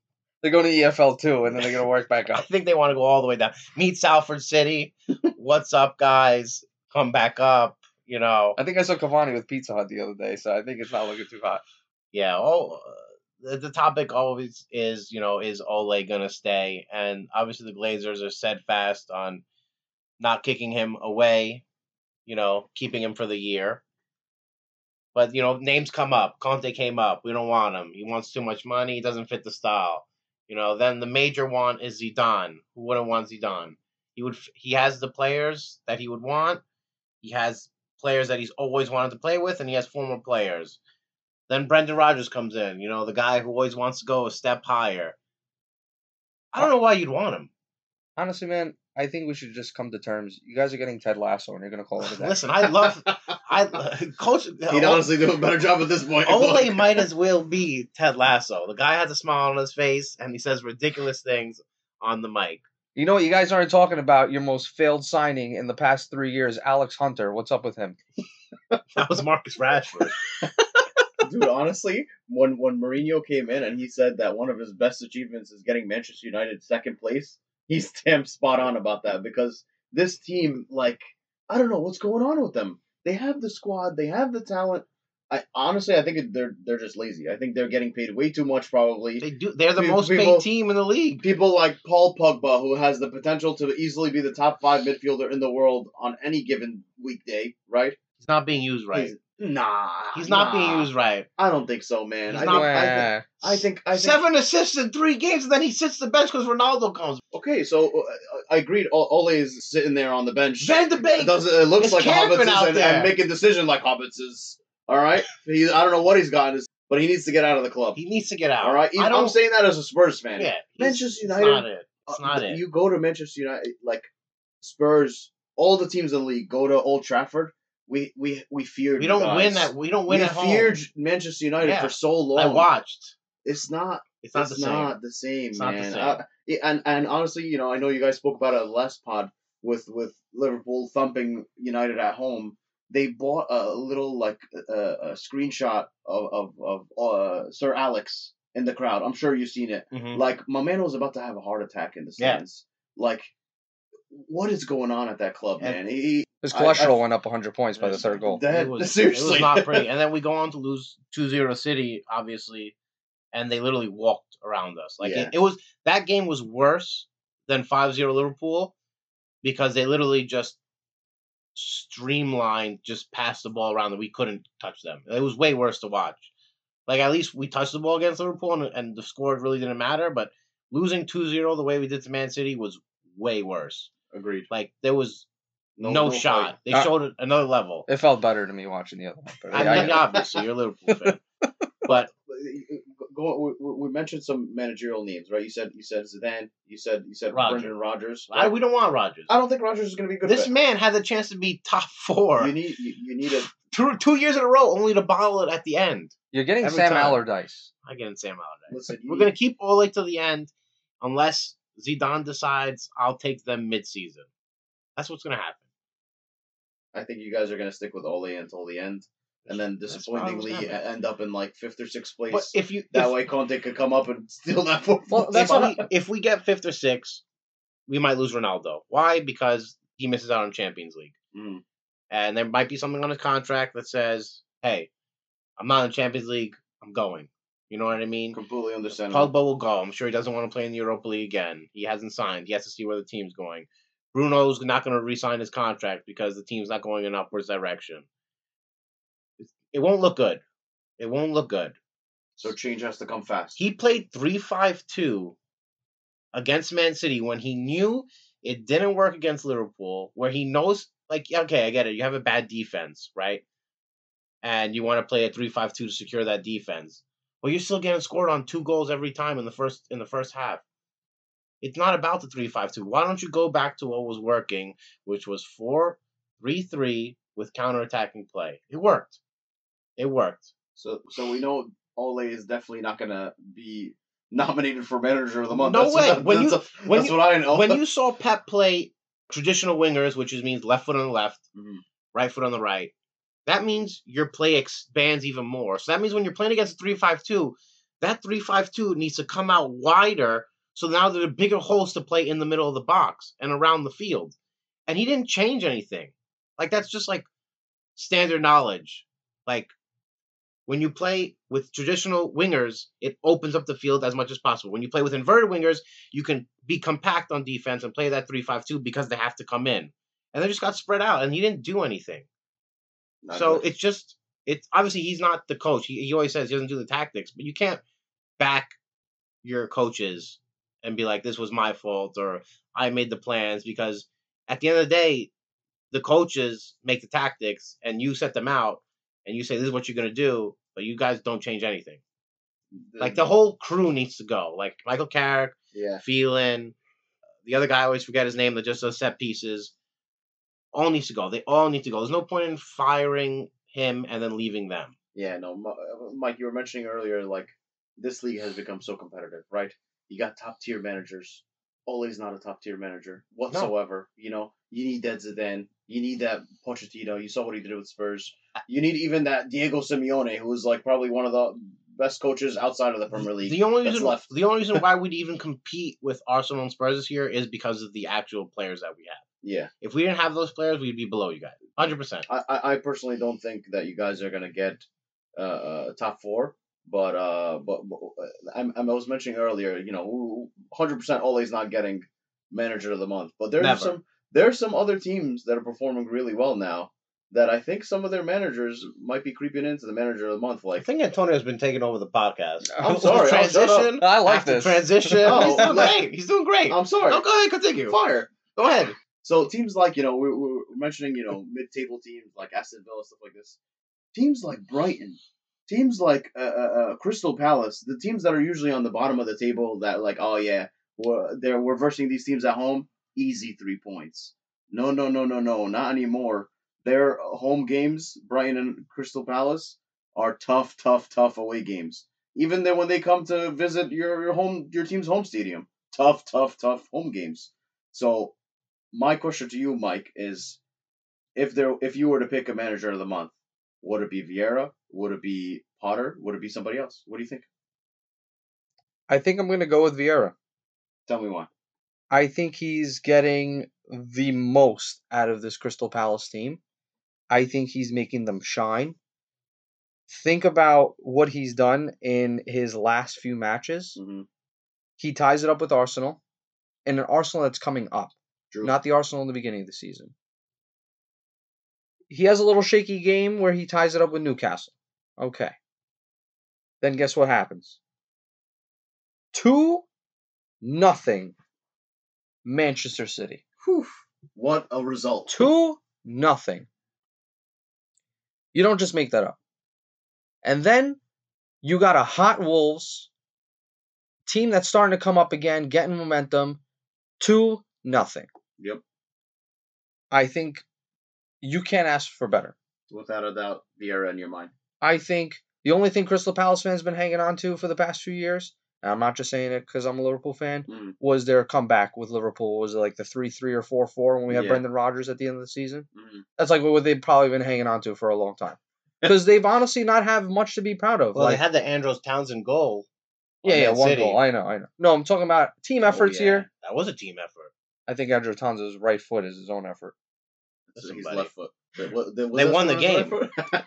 They're going to E F L too, and then they're going to work back up. I think they want to go all the way down. Meet Salford City. What's up, guys? Come back up. You know, I think I saw Cavani with Pizza Hut the other day, so I think it's not looking too hot. Yeah. Oh, the, the topic always is, you know, is Ole going to stay? And obviously the Glazers are steadfast on not kicking him away, you know, keeping him for the year. But, you know, names come up. Conte came up. We don't want him. He wants too much money. He doesn't fit the style. You know, then the major want is Zidane. Who wouldn't want Zidane? He would. He has the players that he would want. He has players that he's always wanted to play with, and he has former players. Then Brendan Rodgers comes in, you know, the guy who always wants to go a step higher. I don't know why you'd want him. Honestly, man, I think we should just come to terms. You guys are getting Ted Lasso, and you're going to call it a day. Listen, I love I coach. He'd uh, honestly do a better job at this point. Ole might as well be Ted Lasso. The guy has a smile on his face, and he says ridiculous things on the mic. You know what? You guys aren't talking about your most failed signing in the past three years, Alex Hunter. What's up with him? That was Marcus Rashford. Dude, honestly, when, when Mourinho came in and he said that one of his best achievements is getting Manchester United second place, he's damn spot on about that, because this team, like, I don't know what's going on with them. They have the squad. They have the talent. I honestly, I think they're they're just lazy. I think they're getting paid way too much, probably. They do. They're the people, most paid team in the league. People like Paul Pogba, who has the potential to easily be the top five midfielder in the world on any given weekday, right? He's not being used right. He's, nah, he's nah. not being used right. I don't think so, man. He's I, not, I, think, I think I think seven assists in three games, and then he sits the bench because Ronaldo comes. Okay, so uh, I agreed. Ole is sitting there on the bench. Van de Beek. It, does, it looks like Hobbits is and, and making decision like Hobbits is. All right, he, I don't know what he's got, his, but he needs to get out of the club. He needs to get out. All right, he, I don't, I'm saying that as a Spurs fan. Yeah, Manchester United. It's not it. It's not uh, it. You go to Manchester United, like Spurs. All the teams in the league go to Old Trafford. We we we feared. We don't guys. win that. We don't win we at home. We feared Manchester United yeah. for so long. I watched. It's not. It's not, it's the, not same. the same. It's man. not the same. Uh, and and honestly, you know, I know you guys spoke about it last pod with with Liverpool thumping United at home. They bought a little like uh, a screenshot of of, of uh, Sir Alex in the crowd. I'm sure you've seen it. Mm-hmm. Like my man was about to have a heart attack in the stands. Yeah. Like, what is going on at that club, and man? He, his cholesterol I, I, went up one hundred points by the third goal. That, it was, seriously, it was not pretty. And then we go on to lose two zero City, obviously, and they literally walked around us. Like yeah. it, it was that game was worse than five zero Liverpool because they literally just streamlined, just passed the ball around, that we couldn't touch them. It was way worse to watch. Like, at least we touched the ball against Liverpool, and, and the score really didn't matter, but losing two zero the way we did to Man City was way worse. Agreed. Like, there was no, no shot. Point. They uh, showed another level. It felt better to me watching the other one. But I mean, obviously, you're a Liverpool fan. But Go, we, we mentioned some managerial names, right? You said you said Zidane. You said you said Roger. Brendan Rodgers. Right? I, we don't want Rodgers. I don't think Rodgers is going to be good. This fit. man had the chance to be top four. You need you, you need a two, two years in a row, only to bottle it at the end. You're getting Every Sam time. Allardyce. I'm getting Sam Allardyce. Listen, we're going to keep Ole till the end, unless Zidane decides I'll take them mid-season. That's what's going to happen. I think you guys are going to stick with Ole until the end. And then disappointingly end up in like fifth or sixth place. But if you that if, way Conte could come up and steal that fourth. Well, that's why if we get fifth or sixth, we might lose Ronaldo. Why? Because he misses out on Champions League, mm. and there might be something on his contract that says, "Hey, I'm not in Champions League. I'm going." You know what I mean? Completely understandable. Pogba will go. I'm sure he doesn't want to play in the Europa League again. He hasn't signed. He has to see where the team's going. Bruno's not going to re-sign his contract because the team's not going in an upwards direction. It won't look good. It won't look good. So change has to come fast. He played three five two against Man City when he knew it didn't work against Liverpool, where he knows, like, okay, I get it. You have a bad defense, right? And you want to play a three five two to secure that defense. Well, you're still getting scored on two goals every time in the first in the first half. It's not about the three five two. Why don't you go back to what was working, which was four three three with counterattacking play? It worked. It worked. So so we know Ole is definitely not going to be nominated for manager of the month. No that's way. What, when that's you, a, when that's you, what I know. When you saw Pep play traditional wingers, which is means left foot on the left, mm-hmm. right foot on the right, that means your play expands even more. So that means when you're playing against a three five two, that three five two needs to come out wider. So now there are bigger holes to play in the middle of the box and around the field. And he didn't change anything. Like, that's just, like, standard knowledge. Like, when you play with traditional wingers, it opens up the field as much as possible. When you play with inverted wingers, you can be compact on defense and play that three five two because they have to come in. And they just got spread out, and he didn't do anything. Not so good. It's just, it's obviously he's not the coach. He, he always says he doesn't do the tactics, but you can't back your coaches and be like, this was my fault, or I made the plans, because at the end of the day, the coaches make the tactics, and you set them out, and you say, this is what you're going to do, but you guys don't change anything. The, like, the whole crew needs to go. Like, Michael Carrick, yeah. Phelan, the other guy, I always forget his name, that just does set pieces, all needs to go. They all need to go. There's no point in firing him and then leaving them. Yeah, no, Mike, you were mentioning earlier, like, this league has become so competitive, right? You got top-tier managers. Ole's not a top-tier manager whatsoever. No. You know, you need that Zidane. You need that Pochettino. You saw what he did with Spurs. You need even that Diego Simeone, who is, like, probably one of the best coaches outside of the Premier League. The only, reason, left. The only reason why we'd even compete with Arsenal and Spurs this year is because of the actual players that we have. Yeah. If we didn't have those players, we'd be below you guys. one hundred percent. I, I personally don't think that you guys are going to get uh, top four. But uh, but, but I'm, I was mentioning earlier, you know, one hundred percent Ole's not getting manager of the month. But there are some there are some other teams that are performing really well now that I think some of their managers might be creeping into the manager of the month. Like, I think Antonio's been taking over the podcast. I'm sorry. Transition. I like this transition. Oh, he's doing great. He's doing great. I'm sorry. No, go ahead, continue. Fire. Go ahead. So teams like, you know, we we're mentioning, you know, mid-table teams like Aston Villa, stuff like this. Teams like Brighton. Teams like uh, uh, Crystal Palace, the teams that are usually on the bottom of the table that like, oh, yeah, we're, they're, we're versing these teams at home, easy three points. No, no, no, no, no, not anymore. Their home games, Brighton and Crystal Palace, are tough, tough, tough away games. Even then when they come to visit your, your home, your team's home stadium, tough, tough, tough home games. So my question to you, Mike, is if there, if you were to pick a manager of the month, would it be Vieira? Would it be Potter? Would it be somebody else? What do you think? I think I'm going to go with Vieira. Tell me why. I think he's getting the most out of this Crystal Palace team. I think he's making them shine. Think about what he's done in his last few matches. Mm-hmm. He ties it up with Arsenal, and an Arsenal that's coming up, True. Not the Arsenal in the beginning of the season. He has a little shaky game where he ties it up with Newcastle. Okay. Then guess what happens? Two nothing Manchester City. Whew. What a result. Two nothing. You don't just make that up. And then you got a hot Wolves team that's starting to come up again, getting momentum. Two nothing. Yep. I think you can't ask for better. Without a doubt, Vieira in your mind. I think the only thing Crystal Palace fans have been hanging on to for the past few years, and I'm not just saying it because I'm a Liverpool fan, mm. was their comeback with Liverpool. Was it like the three three or four four when we had yeah. Brendan Rodgers at the end of the season? Mm. That's like what they've probably been hanging on to for a long time. Because they've honestly not have much to be proud of. Well, like, they had the Andros Townsend goal. Yeah, yeah, one City. goal. I know, I know. No, I'm talking about team efforts oh, yeah. here. That was a team effort. I think Andros Townsend's right foot is his own effort. So he's left foot. They, what, they, they won the game.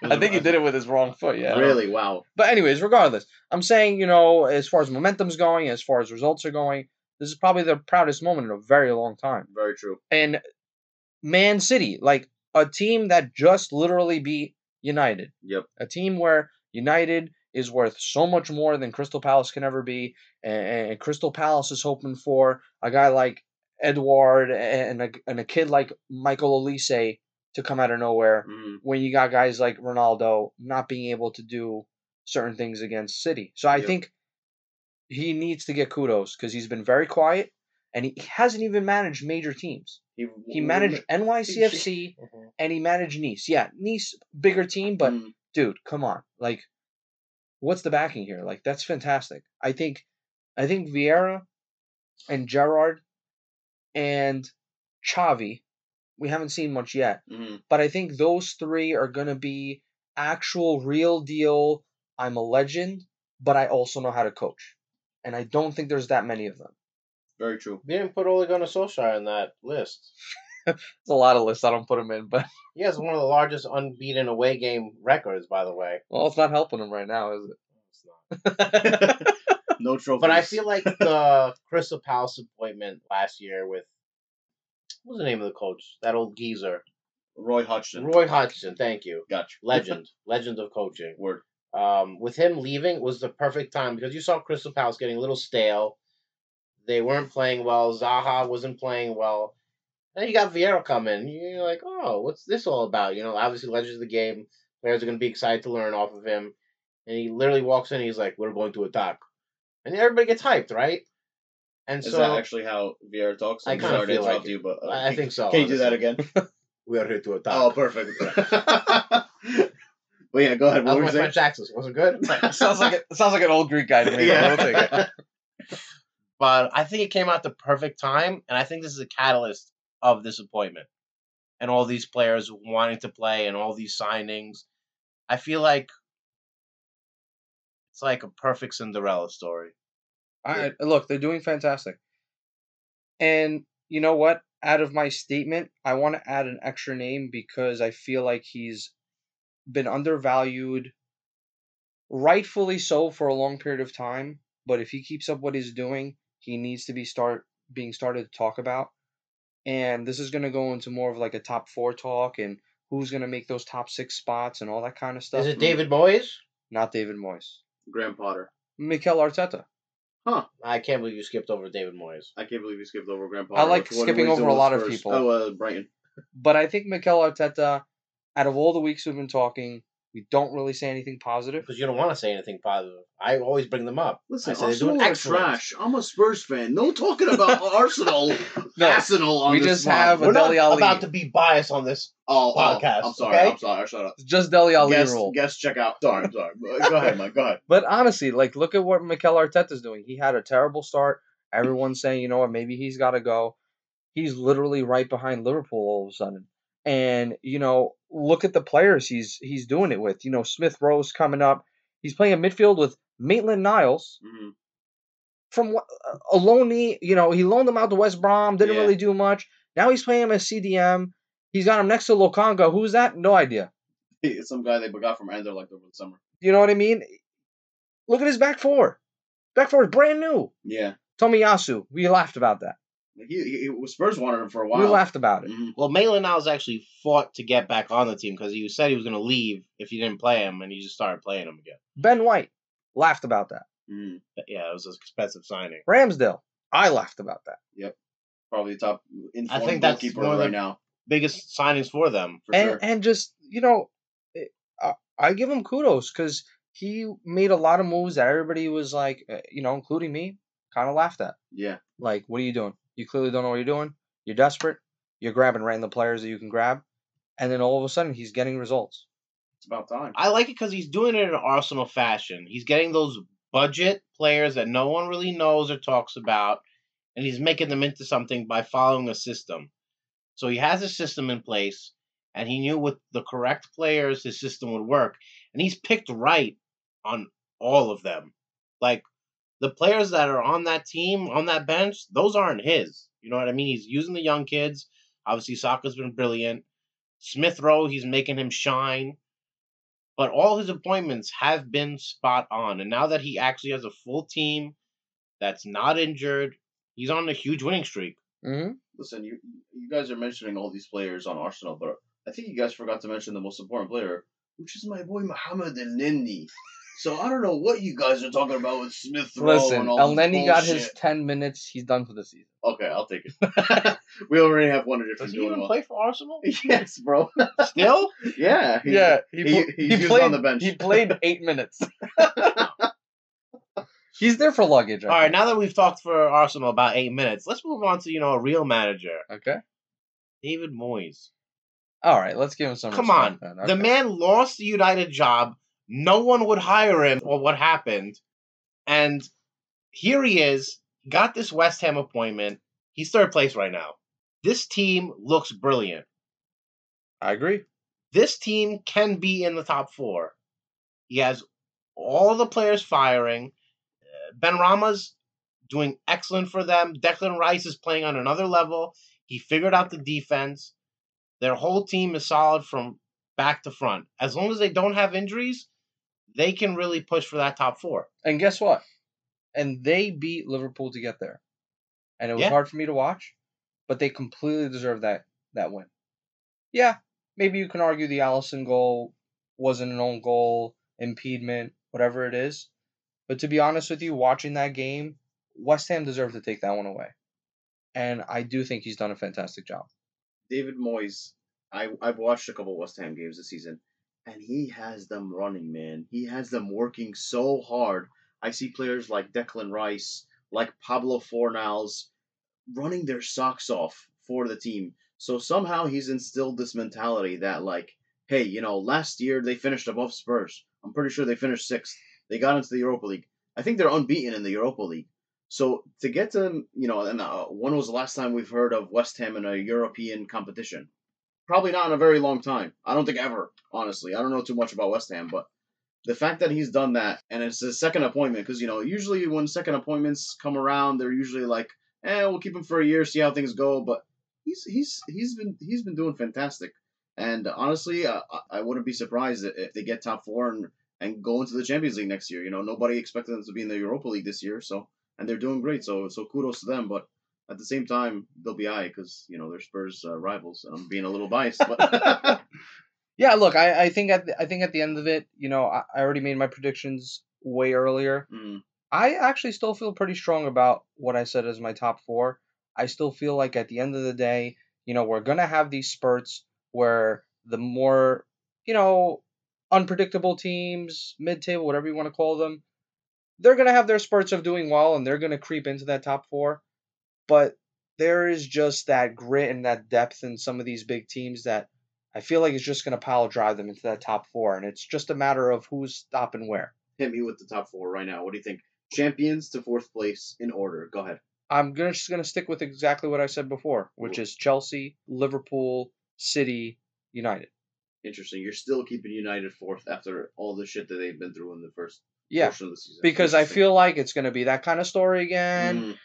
I think he did it with his wrong foot, yeah. Really, wow. But anyways, regardless, I'm saying, you know, as far as momentum's going, as far as results are going, this is probably the proudest moment in a very long time. Very true. And Man City, like a team that just literally beat United. Yep. A team where United is worth so much more than Crystal Palace can ever be. And, and Crystal Palace is hoping for a guy like Edward and a, and a kid like Michael Olise to come out of nowhere mm. when you got guys like Ronaldo not being able to do certain things against City. So I yep. think he needs to get kudos because he's been very quiet and he hasn't even managed major teams. He, he managed N Y C F C mm-hmm. and he managed Nice. Yeah, Nice, bigger team, but mm. dude, come on. Like, what's the backing here? Like, that's fantastic. I think I think Vieira and Gerrard and Xavi, we haven't seen much yet. Mm-hmm. But I think those three are going to be actual real deal, I'm a legend, but I also know how to coach. And I don't think there's that many of them. Very true. They didn't put Ole Gunnar Solskjaer on that list. It's a lot of lists. I don't put him in, but he has one of the largest unbeaten away game records, by the way. Well, it's not helping him right now, is it? It's not. No trophies. But I feel like the Crystal Palace appointment last year with what was the name of the coach? That old geezer, Roy Hodgson. Roy Hodgson. Thank you. Gotcha. Legend. Legend of coaching. Word. Um, with him leaving was the perfect time because you saw Crystal Palace getting a little stale. They weren't playing well. Zaha wasn't playing well. Then you got Vieira coming. You're like, oh, what's this all about? You know, obviously, legends of the game. Players are going to be excited to learn off of him. And he literally walks in and he's like, we're going to attack. And everybody gets hyped, right? And Is so, that actually how Vieira talks? I'm I kind of feel like you, but, uh, I think so. Can honestly. You do that again? We are here to attack. Oh, perfect. Well, yeah, go ahead. What was my French accent? Was it good? sounds, like a, sounds like an old Greek guy to me. Yeah. But I don't think it. But I think it came out the perfect time, and I think this is a catalyst of this appointment and all these players wanting to play and all these signings. I feel like it's like a perfect Cinderella story. All right, look, they're doing fantastic. And you know what? Out of my statement, I want to add an extra name because I feel like he's been undervalued, rightfully so, for a long period of time. But if he keeps up what he's doing, he needs to be start being started to talk about. And this is going to go into more of like a top four talk and who's going to make those top six spots and all that kind of stuff. Is it David Moyes? Not David Moyes. Graham Potter. Mikel Arteta. Huh. I can't believe you skipped over David Moyes. I can't believe you skipped over Graham Potter. I like skipping over a lot of people. Oh, uh, Brighton. But I think Mikel Arteta, out of all the weeks we've been talking, we don't really say anything positive. Because you don't want to say anything positive. I always bring them up. Listen, I say Arsenal they're doing trash. I'm a Spurs fan. No talking about Arsenal. No, Arsenal on we this just spot. Have We're a Dele Alli. About to be biased on this oh, podcast. Oh, I'm sorry. Okay? I'm sorry. Shut up. It's just Dele Alli guess, rule. Guess check out. Sorry. I'm sorry. Go ahead, Mike. Go ahead. But honestly, like, look at what Mikel Arteta's doing. He had a terrible start. Everyone's saying, you know what, maybe he's got to go. He's literally right behind Liverpool all of a sudden. And, you know, look at the players he's he's doing it with. You know, Smith Rowe's coming up. He's playing in midfield with Maitland-Niles. Mm-hmm. From a loan, you know, he loaned him out to West Brom, didn't yeah. really do much. Now he's playing him as C D M. He's got him next to Lokonga. Who's that? No idea. It's some guy they got from Ender like over the summer. You know what I mean? Look at his back four. Back four is brand new. Yeah. Tomiyasu. We laughed about that. He, he Spurs wanted him for a while. We laughed about it. Mm-hmm. Well, Maitland-Niles actually fought to get back on the team because he said he was going to leave if you didn't play him, and he just started playing him again. Ben White laughed about that. Mm-hmm. Yeah, it was an expensive signing. Ramsdale, I laughed about that. Yep, probably the top. I think that's one of the right now. Biggest signings for them. For and sure. and just you know, I, I give him kudos because he made a lot of moves that everybody was like, you know, including me, kind of laughed at. Yeah, like what are you doing? You clearly don't know what you're doing. You're desperate. You're grabbing random players that you can grab. And then all of a sudden, he's getting results. It's about time. I like it because he's doing it in Arsenal fashion. He's getting those budget players that no one really knows or talks about, and he's making them into something by following a system. So he has a system in place, and he knew with the correct players, his system would work. And he's picked right on all of them. Like, the players that are on that team, on that bench, those aren't his. You know what I mean? He's using the young kids. Obviously, Saka's been brilliant. Smith Rowe, he's making him shine. But all his appointments have been spot on. And now that he actually has a full team that's not injured, he's on a huge winning streak. Mm-hmm. Listen, you you guys are mentioning all these players on Arsenal, but I think you guys forgot to mention the most important player, which is my boy Mohamed Elneny. So I don't know what you guys are talking about with Smith Rowe and all this bullshit. Listen, Elneny got his ten minutes. He's done for the season. Okay, I'll take it. We already have one. Does he even well. play for Arsenal? Yes, bro. Still? Yeah. He, yeah. He, he, he, he, he played on the bench. He played eight minutes. He's there for luggage. All right, think. Now that we've talked for Arsenal about eight minutes, let's move on to, you know, a real manager. Okay. David Moyes. All right, let's give him some Come on. Okay. The man lost the United job. No one would hire him, or what happened, and here he is, got this West Ham appointment. He's third place right now. This team looks brilliant. I agree. This team can be in the top four. He has all the players firing. Benrahma's doing excellent for them. Declan Rice is playing on another level. He figured out the defense. Their whole team is solid from back to front. As long as they don't have injuries, they can really push for that top four. And guess what? And they beat Liverpool to get there. And it was yeah. hard for me to watch, but they completely deserve that, that win. Yeah, maybe you can argue the Alisson goal wasn't an own goal, impediment, whatever it is. But to be honest with you, watching that game, West Ham deserved to take that one away. And I do think he's done a fantastic job. David Moyes, I, I've watched a couple West Ham games this season, and he has them running, man. He has them working so hard. I see players like Declan Rice, like Pablo Fornals, running their socks off for the team. So somehow he's instilled this mentality that, like, hey, you know, last year they finished above Spurs. I'm pretty sure they finished sixth. They got into the Europa League. I think they're unbeaten in the Europa League. So to get to, you know, and uh, when was the last time we've heard of West Ham in a European competition? Probably not in a very long time. I don't think ever, honestly. I don't know too much about West Ham, but the fact that he's done that, and it's his second appointment, because, you know, usually when second appointments come around, they're usually like, eh, we'll keep him for a year, see how things go. But he's he's he's been he's been doing fantastic. And honestly, I, I wouldn't be surprised if they get top four and, and go into the Champions League next year. You know, nobody expected them to be in the Europa League this year, so and they're doing great. So so kudos to them. But at the same time, they'll be aight because, you know, they're Spurs uh, rivals. I'm being a little biased, but. Yeah, look, I, I think at the, I think at the end of it, you know, I, I already made my predictions way earlier. Mm. I actually still feel pretty strong about what I said as my top four. I still feel like at the end of the day, you know, we're gonna have these spurts where the more, you know, unpredictable teams, mid-table, whatever you want to call them, they're gonna have their spurts of doing well and they're gonna creep into that top four. But there is just that grit and that depth in some of these big teams that I feel like it's just going to pile drive them into that top four, and it's just a matter of who's stopping where. Hit me with the top four right now. What do you think? Champions to fourth place in order. Go ahead. I'm just going to stick with exactly what I said before, which is Chelsea, Liverpool, City, United. Interesting. You're still keeping United fourth after all the shit that they've been through in the first yeah, portion of the season. Because I feel like it's going to be that kind of story again, mm.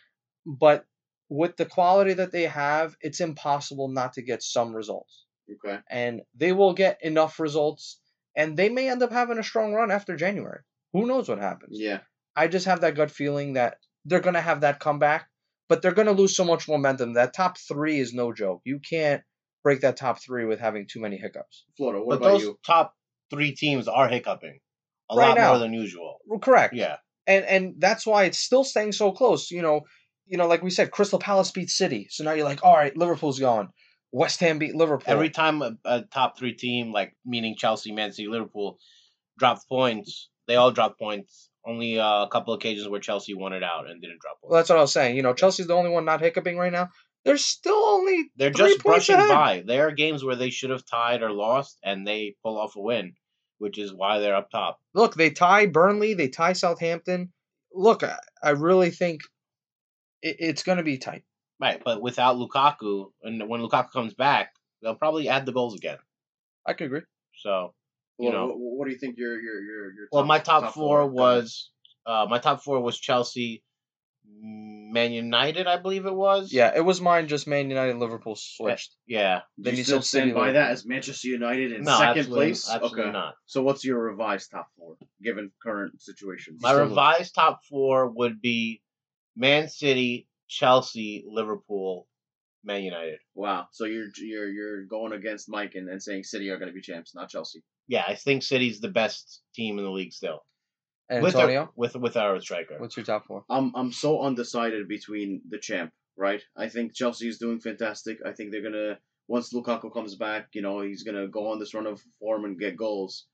but with the quality that they have, it's impossible not to get some results. Okay. And they will get enough results, and they may end up having a strong run after January. Who knows what happens? Yeah. I just have that gut feeling that they're going to have that comeback, but they're going to lose so much momentum. That top three is no joke. You can't break that top three with having too many hiccups. Florida, what but about you? But those top three teams are hiccuping a right lot now. More than usual. Well, correct. Yeah. And and that's why it's still staying so close. You know, you know, like we said, Crystal Palace beat City. So now you're like, all right, Liverpool's going. West Ham beat Liverpool. Every time a, a top three team, like meaning Chelsea, Man City, Liverpool, dropped points, they all dropped points. Only uh, a couple occasions where Chelsea won it out and didn't drop points. Well, that's what I was saying. You know, Chelsea's the only one not hiccuping right now. They're still only They're three just points brushing ahead. By. There are games where they should have tied or lost, and they pull off a win, which is why they're up top. Look, they tie Burnley. They tie Southampton. Look, I, I really think it, it's going to be tight. Right, but without Lukaku, and when Lukaku comes back, they'll probably add the goals again. I could agree. So, you well, know, what do you think your your your, your top, well, my top, top four, four was uh, my top four was Chelsea, Man United, I believe it was. Yeah, it was mine. Just Man United, Liverpool switched. Yeah, do you still stand by that as Manchester United in no, second absolutely, place? Absolutely okay. not. So, what's your revised top four given current situation? My revised look. top four would be Man City, Chelsea, Liverpool, Man United. Wow. So you're you're you're going against Mike and, and saying City are going to be champs, not Chelsea. Yeah, I think City's the best team in the league still. And with Antonio? With with our striker. What's your top four? I'm I'm so undecided between the champ, right? I think Chelsea is doing fantastic. I think they're going to, once Lukaku comes back, you know, he's going to go on this run of form and get goals.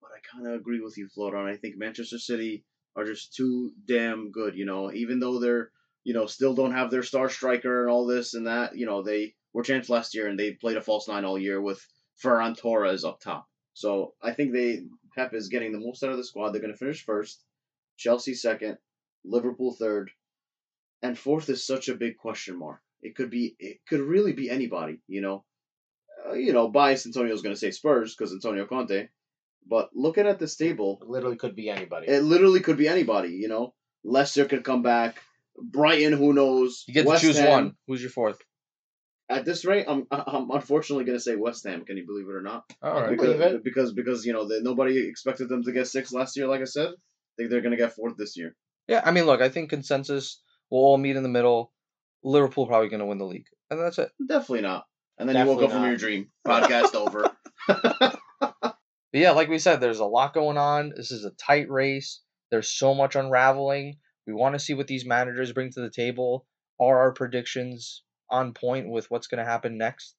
But I kind of agree with you, Flora, and I think Manchester City are just too damn good, you know, even though they're you know, still don't have their star striker and all this and that. You know, they were champs last year and they played a false nine all year with Ferran Torres up top. So I think they Pep is getting the most out of the squad. They're going to finish first, Chelsea second, Liverpool third, and fourth is such a big question mark. It could be, it could really be anybody, you know. Uh, you know, biased Antonio's going to say Spurs because Antonio Conte, but looking at this table, it literally could be anybody. It literally could be anybody, you know. Leicester could come back. Brighton, who knows? You get West to choose Ham. One. Who's your fourth? At this rate, I'm I'm unfortunately going to say West Ham. Can you believe it or not? All right, because believe it. because because you know they, nobody expected them to get sixth last year. Like I said, I think they're going to get fourth this year. Yeah, I mean, look, I think consensus we'll all meet in the middle. Liverpool probably going to win the league, and that's it. Definitely not. And then Definitely you woke up not. from your dream. Podcast over. But yeah, like we said, there's a lot going on. This is a tight race. There's so much unraveling. We want to see what these managers bring to the table. Are our predictions on point with what's going to happen next?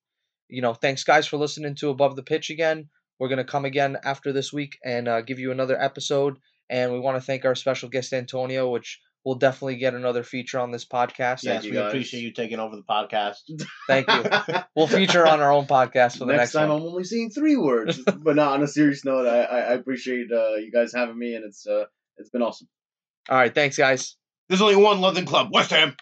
You know, thanks, guys, for listening to Above the Pitch again. We're going to come again after this week and uh, give you another episode. And we want to thank our special guest, Antonio, which we'll definitely get another feature on this podcast. Yes, we guys. appreciate you taking over the podcast. Thank you. We'll feature on our own podcast for the next, next time. One. I'm only seeing three words. But no, on a serious note, I, I appreciate uh, you guys having me, and it's uh, it's been awesome. All right, thanks, guys. There's only one London club, West Ham.